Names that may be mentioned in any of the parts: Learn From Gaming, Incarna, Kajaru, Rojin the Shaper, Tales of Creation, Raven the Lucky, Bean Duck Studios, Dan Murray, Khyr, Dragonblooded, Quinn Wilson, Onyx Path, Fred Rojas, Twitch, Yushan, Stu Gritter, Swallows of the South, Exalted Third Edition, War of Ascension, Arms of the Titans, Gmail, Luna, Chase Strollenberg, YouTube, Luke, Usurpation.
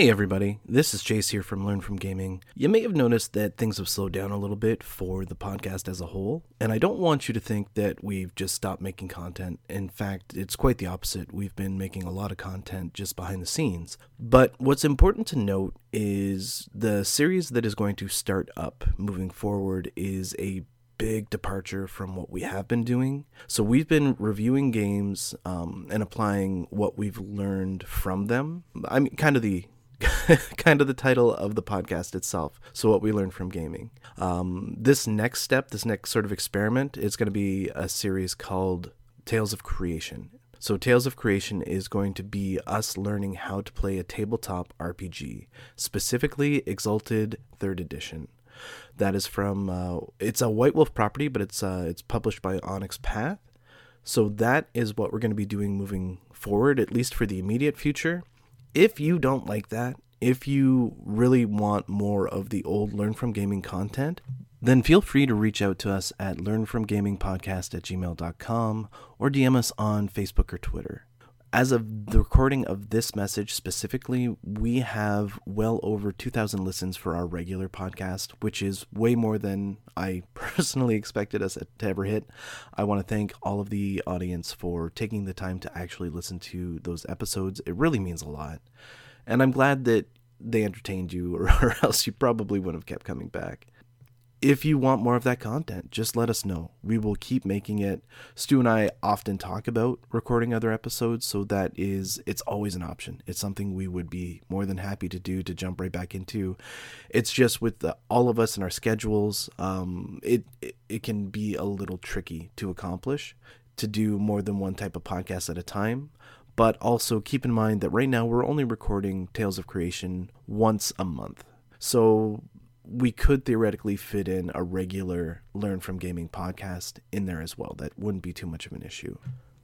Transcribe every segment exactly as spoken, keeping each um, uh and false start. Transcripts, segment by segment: Hey everybody, this is Chase here from Learn From Gaming. You may have noticed that things have slowed down a little bit for the podcast as a whole, and I don't want you to think that we've just stopped making content. In fact, it's quite the opposite. We've been making a lot of content just behind the scenes. But what's important to note is the series that is going to start up moving forward is a big departure from what we have been doing. So we've been reviewing games um, and applying what we've learned from them. I mean, kind of the kind of the title of the podcast itself. So what we learned from gaming. Um, this next step, this next sort of experiment, is going to be a series called Tales of Creation. So Tales of Creation is going to be us learning how to play a tabletop R P G, specifically Exalted Third Edition. That is from, uh, it's a White Wolf property, but it's uh, it's published by Onyx Path. So that is what we're going to be doing moving forward, at least for the immediate future. If you don't like that, if you really want more of the old Learn From Gaming content, then feel free to reach out to us at learn from gaming podcast at gmail dot com or D M us on Facebook or Twitter. As of the recording of this message specifically, we have well over two thousand listens for our regular podcast, which is way more than I personally expected us to ever hit. I want to thank all of the audience for taking the time to actually listen to those episodes. It really means a lot. And I'm glad that they entertained you, or, or else you probably wouldn't have kept coming back. If you want more of that content, just let us know. We will keep making it. Stu and I often talk about recording other episodes, so that is, it's always an option. It's something we would be more than happy to do, to jump right back into. It's just with the, all of us and our schedules, um, it, it it can be a little tricky to accomplish, to do more than one type of podcast at a time. But also keep in mind that right now we're only recording Tales of Creation once a month. So we could theoretically fit in a regular Learn From Gaming podcast in there as well. That wouldn't be too much of an issue.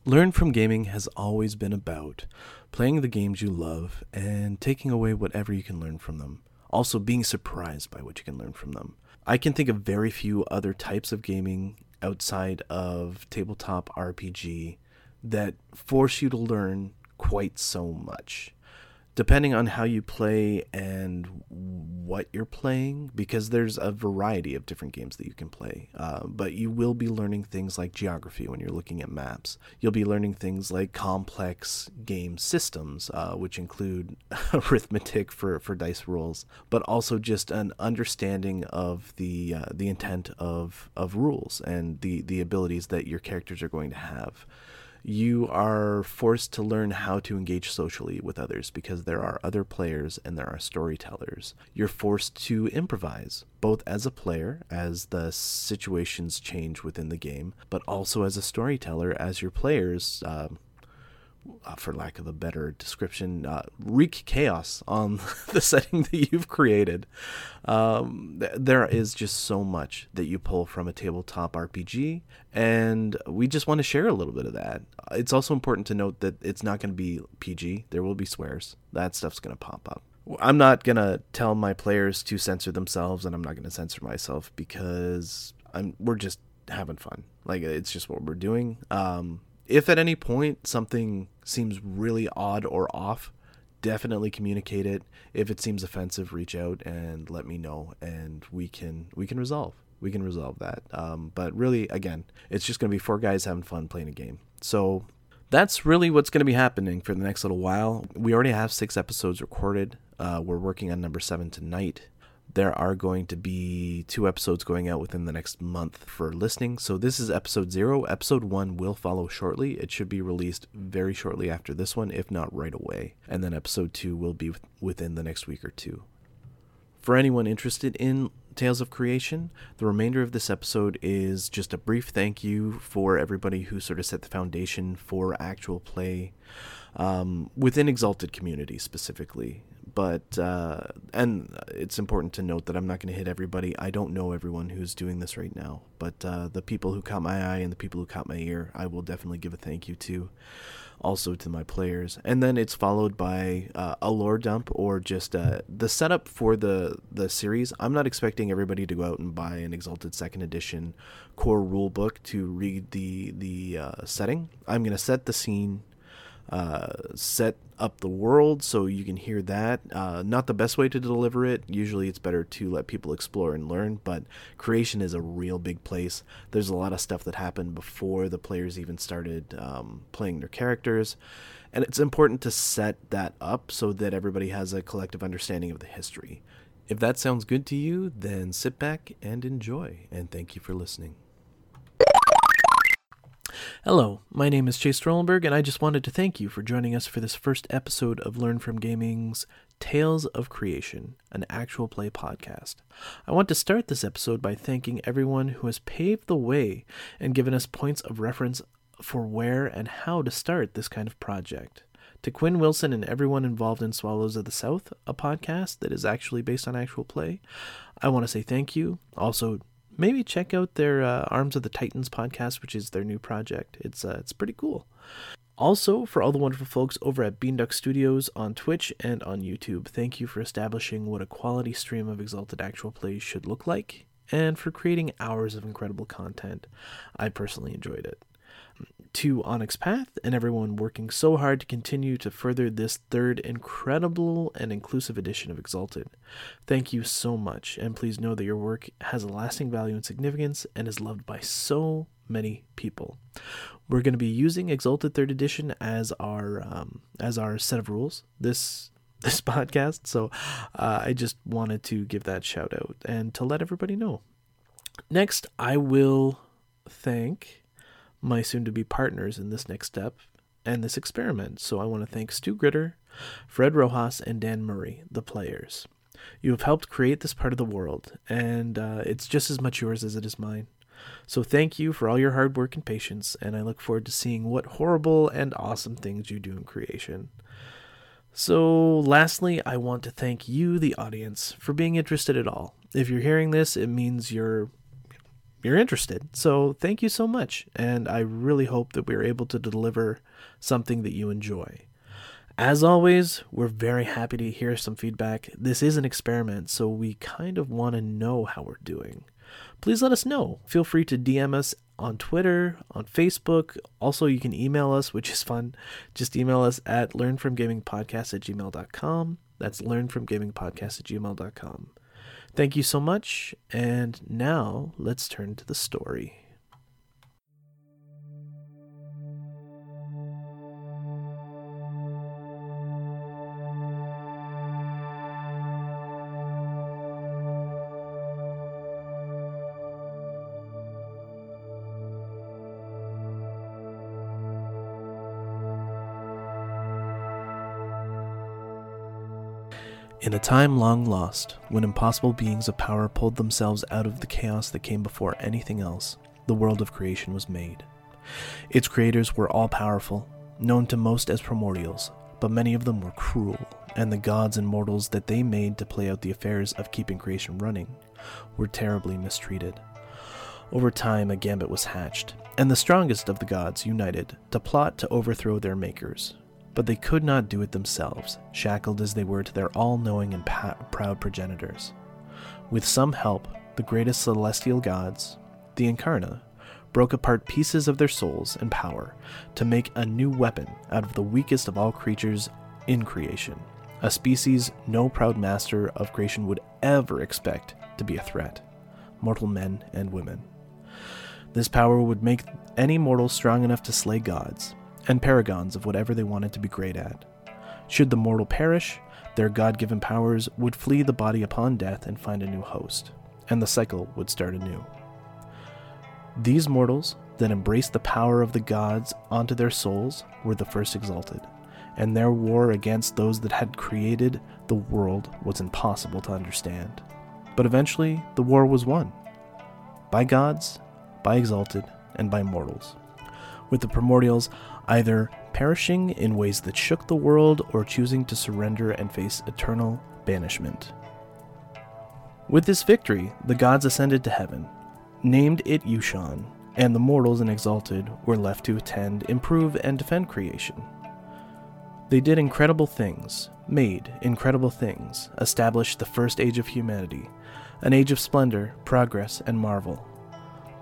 Learn From Gaming has always been about playing the games you love and taking away whatever you can learn from them. Also being surprised by what you can learn from them. I can think of very few other types of gaming outside of tabletop R P G that force you to learn quite so much, depending on how you play and what you're playing, because there's a variety of different games that you can play. Uh, but you will be learning things like geography when you're looking at maps. You'll be learning things like complex game systems, uh, which include arithmetic for, for dice rolls, but also just an understanding of the uh, the intent of, of rules and the, the abilities that your characters are going to have. You are forced to learn how to engage socially with others because there are other players and there are storytellers. You're forced to improvise, both as a player, as the situations change within the game, but also as a storyteller, as your players, uh, for lack of a better description, uh, wreak chaos on the setting that you've created. Um, th- there is just so much that you pull from a tabletop R P G. And we just want to share a little bit of that. It's also important to note that it's not going to be P G. There will be swears. That stuff's going to pop up. I'm not going to tell my players to censor themselves, and I'm not going to censor myself because I'm, we're just having fun. Like, it's just what we're doing. Um, if at any point something seems really odd or off, definitely communicate it. If it seems offensive, reach out and let me know, and we can we can resolve. We can resolve that. Um, but really, again, it's just going to be four guys having fun playing a game. So that's really what's going to be happening for the next little while. We already have six episodes recorded. Uh, we're working on number seven tonight. There are going to be two episodes going out within the next month for listening. So this is episode zero. Episode one will follow shortly. It should be released very shortly after this one, if not right away. And then episode two will be within the next week or two. For anyone interested in Tales of Creation, the remainder of this episode is just a brief thank you for everybody who sort of set the foundation for actual play um, within Exalted community specifically. But, uh, and it's important to note that I'm not going to hit everybody. I don't know everyone who's doing this right now. But uh, the people who caught my eye and the people who caught my ear, I will definitely give a thank you to. Also to my players. And then it's followed by uh, a lore dump, or just uh, the setup for the, the series. I'm not expecting everybody to go out and buy an Exalted Second Edition core rulebook to read the, the uh, setting. I'm going to set the scene. uh, set up the world, so you can hear that. Uh, not the best way to deliver it. Usually it's better to let people explore and learn, but Creation is a real big place. There's a lot of stuff that happened before the players even started um, playing their characters, and it's important to set that up so that everybody has a collective understanding of the history. If that sounds good to you, then sit back and enjoy, and thank you for listening. Hello, my name is Chase Strollenberg, and I just wanted to thank you for joining us for this first episode of Learn From Gaming's Tales of Creation, an actual play podcast. I want to start this episode by thanking everyone who has paved the way and given us points of reference for where and how to start this kind of project. To Quinn Wilson and everyone involved in Swallows of the South, a podcast that is actually based on actual play, I want to say thank you. Also, maybe check out their uh, Arms of the Titans podcast, which is their new project. It's uh, it's pretty cool. Also, for all the wonderful folks over at Bean Duck Studios on Twitch and on YouTube, thank you for establishing what a quality stream of Exalted Actual Plays should look like, and for creating hours of incredible content. I personally enjoyed it. To Onyx Path and everyone working so hard to continue to further this third incredible and inclusive edition of Exalted. Thank you so much, and please know that your work has a lasting value and significance and is loved by so many people. We're going to be using Exalted Third Edition as our um, as our set of rules this this podcast, so uh, I just wanted to give that shout out and to let everybody know. Next, I will thank my soon-to-be partners in this next step and this experiment. So I want to thank Stu Gritter, Fred Rojas, and Dan Murray, the players. You have helped create this part of the world, and uh, it's just as much yours as it is mine. So thank you for all your hard work and patience, and I look forward to seeing what horrible and awesome things you do in Creation. So lastly, I want to thank you, the audience, for being interested at all. If you're hearing this, it means you're You're interested, so thank you so much, and I really hope that we are able to deliver something that you enjoy. As always, we're very happy to hear some feedback. This is an experiment, so we kind of want to know how we're doing. Please let us know. Feel free to D M us on Twitter, on Facebook. Also, you can email us, which is fun. Just email us at learn from gaming podcast at gmail dot com. That's learn from gaming podcast at gmail dot com. Thank you so much, and now let's turn to the story. In a time long lost, when impossible beings of power pulled themselves out of the chaos that came before anything else, the world of Creation was made. Its creators were all-powerful, known to most as primordials, but many of them were cruel, and the gods and mortals that they made to play out the affairs of keeping Creation running were terribly mistreated. Over time, a gambit was hatched, and the strongest of the gods united to plot to overthrow their makers. But they could not do it themselves, shackled as they were to their all-knowing and pa- proud progenitors. With some help, the greatest celestial gods, the Incarna, broke apart pieces of their souls and power to make a new weapon out of the weakest of all creatures in Creation, a species no proud master of Creation would ever expect to be a threat, mortal men and women. This power would make any mortal strong enough to slay gods, and paragons of whatever they wanted to be great at. Should the mortal perish, their god-given powers would flee the body upon death and find a new host, and the cycle would start anew. These mortals that embraced the power of the gods onto their souls were the first Exalted, and their war against those that had created the world was impossible to understand. But eventually, the war was won. By gods, by Exalted, and by mortals. With the primordials either perishing in ways that shook the world or choosing to surrender and face eternal banishment. With this victory, the gods ascended to heaven, named it Yushan, and the mortals and Exalted were left to attend, improve, and defend Creation. They did incredible things, made incredible things, established the first age of humanity, an age of splendor, progress, and marvel.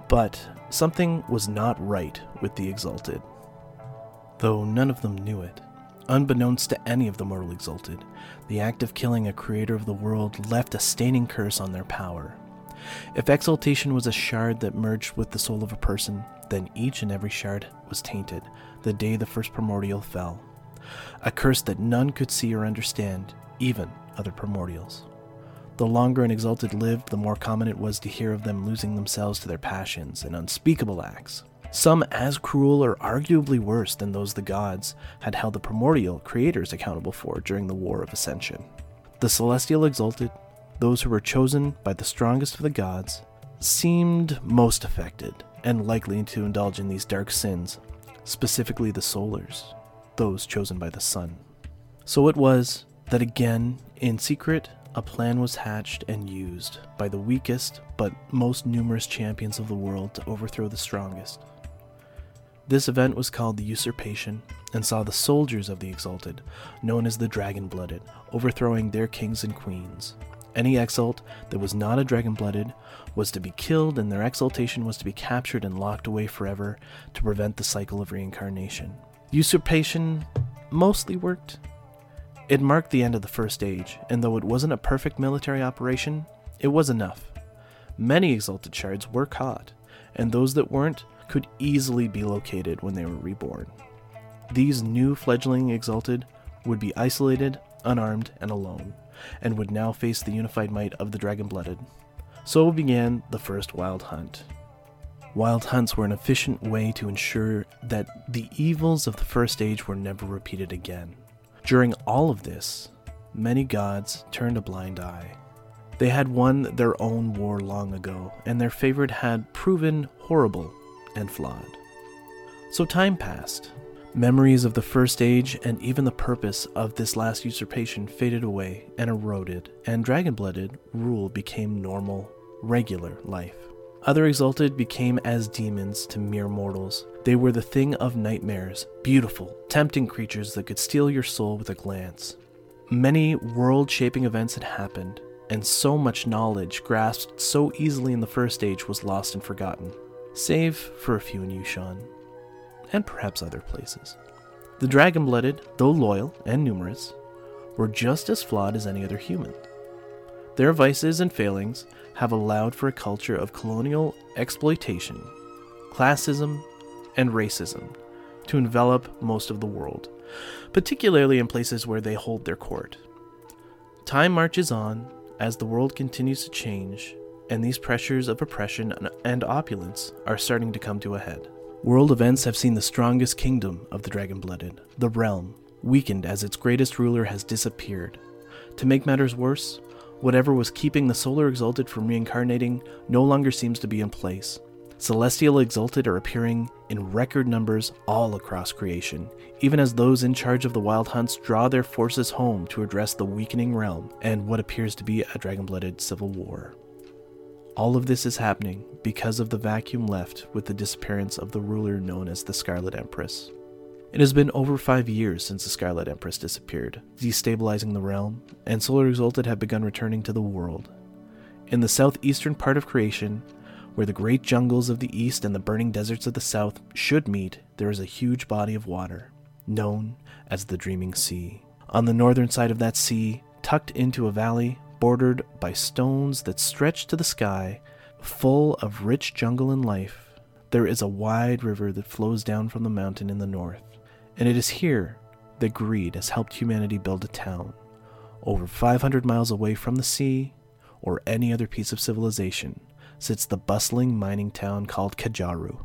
But something was not right with the Exalted. though none of them knew it. Unbeknownst to any of the mortal exalted, the act of killing a creator of the world left a staining curse on their power. If exaltation was a shard that merged with the soul of a person, then each and every shard was tainted the day the first primordial fell. A curse that none could see or understand, even other primordials. The longer an exalted lived, the more common it was to hear of them losing themselves to their passions and unspeakable acts, some as cruel or arguably worse than those the gods had held the primordial creators accountable for during the War of Ascension. The celestial exalted, those who were chosen by the strongest of the gods, seemed most affected and likely to indulge in these dark sins, specifically the solars, those chosen by the sun. So it was that again, in secret, a plan was hatched and used by the weakest but most numerous champions of the world to overthrow the strongest. This event was called the Usurpation and saw the soldiers of the exalted, known as the Dragonblooded, overthrowing their kings and queens. Any exalt that was not a Dragonblooded was to be killed, and their exaltation was to be captured and locked away forever to prevent the cycle of reincarnation. Usurpation mostly worked. It marked the end of the First Age, and though it wasn't a perfect military operation, it was enough. Many exalted shards were caught, and those that weren't could easily be located when they were reborn. These new fledgling exalted would be isolated, unarmed, and alone, and would now face the unified might of the Dragonblooded. So began the first Wild Hunt. Wild hunts were an efficient way to ensure that the evils of the First Age were never repeated again. During all of this, many gods turned a blind eye. They had won their own war long ago, and their favorite had proven horrible and flawed. So time passed. Memories of the First Age and even the purpose of this last usurpation faded away and eroded, and Dragonblooded rule became normal, regular life. Other exalted became as demons to mere mortals. They were the thing of nightmares, beautiful, tempting creatures that could steal your soul with a glance. Many world-shaping events had happened, and so much knowledge grasped so easily in the First Age was lost and forgotten, save for a few in Yushan, and perhaps other places. The Dragonblooded, though loyal and numerous, were just as flawed as any other human. Their vices and failings have allowed for a culture of colonial exploitation, classism, and racism to envelop most of the world, particularly in places where they hold their court. Time marches on as the world continues to change, and these pressures of oppression and opulence are starting to come to a head. World events have seen the strongest kingdom of the Dragonblooded, the realm, weakened as its greatest ruler has disappeared. To make matters worse, whatever was keeping the Solar Exalted from reincarnating no longer seems to be in place. Celestial Exalted are appearing in record numbers all across creation, even as those in charge of the Wild Hunts draw their forces home to address the weakening realm and what appears to be a Dragonblooded civil war. All of this is happening because of the vacuum left with the disappearance of the ruler known as the Scarlet Empress. It has been over five years since the Scarlet Empress disappeared, destabilizing the realm, and Solar Exalted have begun returning to the world. In the southeastern part of creation, where the great jungles of the east and the burning deserts of the south should meet, there is a huge body of water, known as the Dreaming Sea. On the northern side of that sea, tucked into a valley, bordered by stones that stretch to the sky, full of rich jungle and life, there is a wide river that flows down from the mountain in the north. And it is here that greed has helped humanity build a town, over five hundred miles away from the sea or any other piece of civilization, sits the bustling mining town called Kajaru,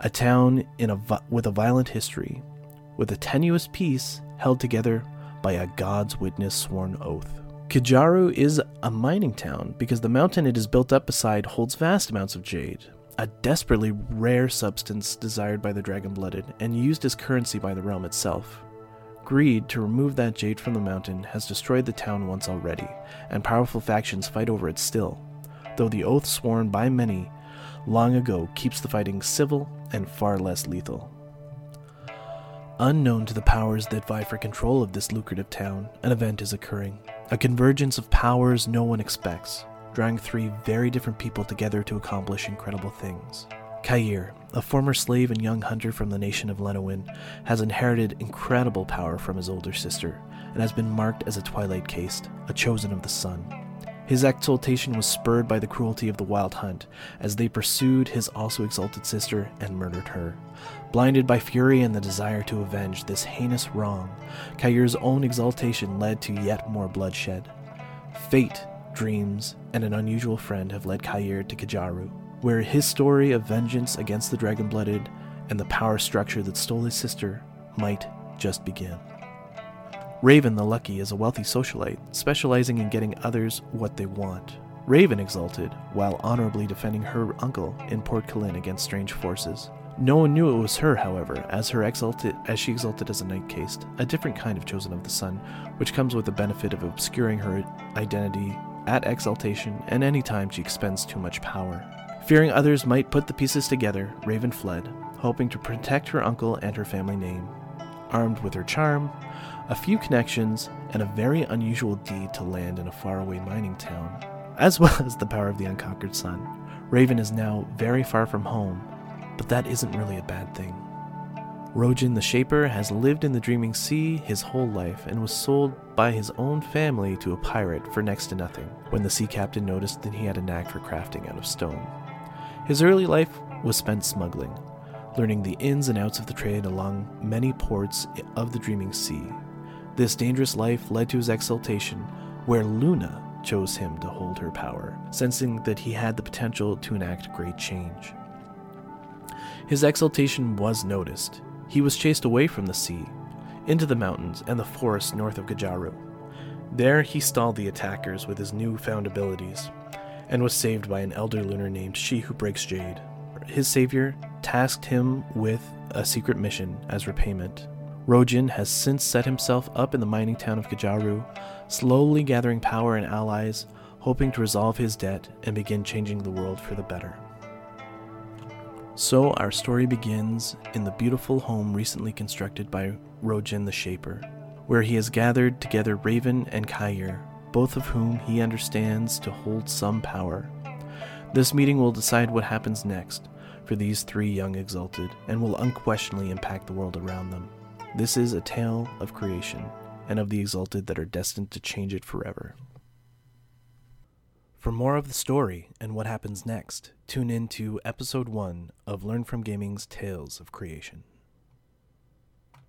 a town in a vi- with a violent history, with a tenuous peace held together by a God's witness sworn oath. Kajaru is a mining town because the mountain it is built up beside holds vast amounts of jade, a desperately rare substance desired by the Dragonblooded and used as currency by the realm itself. Greed to remove that jade from the mountain has destroyed the town once already, and powerful factions fight over it still, though the oath sworn by many long ago keeps the fighting civil and far less lethal. Unknown to the powers that vie for control of this lucrative town, an event is occurring, a convergence of powers no one expects, drawing three very different people together to accomplish incredible things. Khyr, a former slave and young hunter from the nation of Lenowin, has inherited incredible power from his older sister, and has been marked as a Twilight Caste, a Chosen of the Sun. His exaltation was spurred by the cruelty of the Wild Hunt, as they pursued his also exalted sister and murdered her. Blinded by fury and the desire to avenge this heinous wrong, Khyr's own exaltation led to yet more bloodshed. Fate, dreams, and an unusual friend have led Khyr to Kajaru, where his story of vengeance against the Dragonblooded and the power structure that stole his sister might just begin. Raven the Lucky is a wealthy socialite, specializing in getting others what they want. Raven exalted, while honorably defending her uncle in Port Kalin against strange forces. No one knew it was her, however, as her exalted, as she exalted as a Night Caste, a different kind of Chosen of the Sun, which comes with the benefit of obscuring her identity at exaltation and any time she expends too much power. Fearing others might put the pieces together, Raven fled, hoping to protect her uncle and her family name. Armed with her charm, a few connections, and a very unusual deed to land in a faraway mining town, as well as the power of the Unconquered Sun, Raven is now very far from home, but that isn't really a bad thing. Rojin the Shaper has lived in the Dreaming Sea his whole life and was sold by his own family to a pirate for next to nothing, when the sea captain noticed that he had a knack for crafting out of stone. His early life was spent smuggling, learning the ins and outs of the trade along many ports of the Dreaming Sea. This dangerous life led to his exaltation, where Luna chose him to hold her power, sensing that he had the potential to enact great change. His exaltation was noticed. He was chased away from the sea, into the mountains and the forests north of Kajaru. There he stalled the attackers with his newfound abilities, and was saved by an elder lunar named She Who Breaks Jade. His savior tasked him with a secret mission as repayment. Rojin has since set himself up in the mining town of Kajaru, slowly gathering power and allies, hoping to resolve his debt and begin changing the world for the better. So our story begins in the beautiful home recently constructed by Rojin the Shaper, where he has gathered together Raven and Khyr, both of whom he understands to hold some power. This meeting will decide what happens next for these three young exalted, and will unquestionably impact the world around them. This is a tale of creation, and of the exalted that are destined to change it forever. For more of the story and what happens next, tune in to Episode one of Learn From Gaming's Tales of Creation.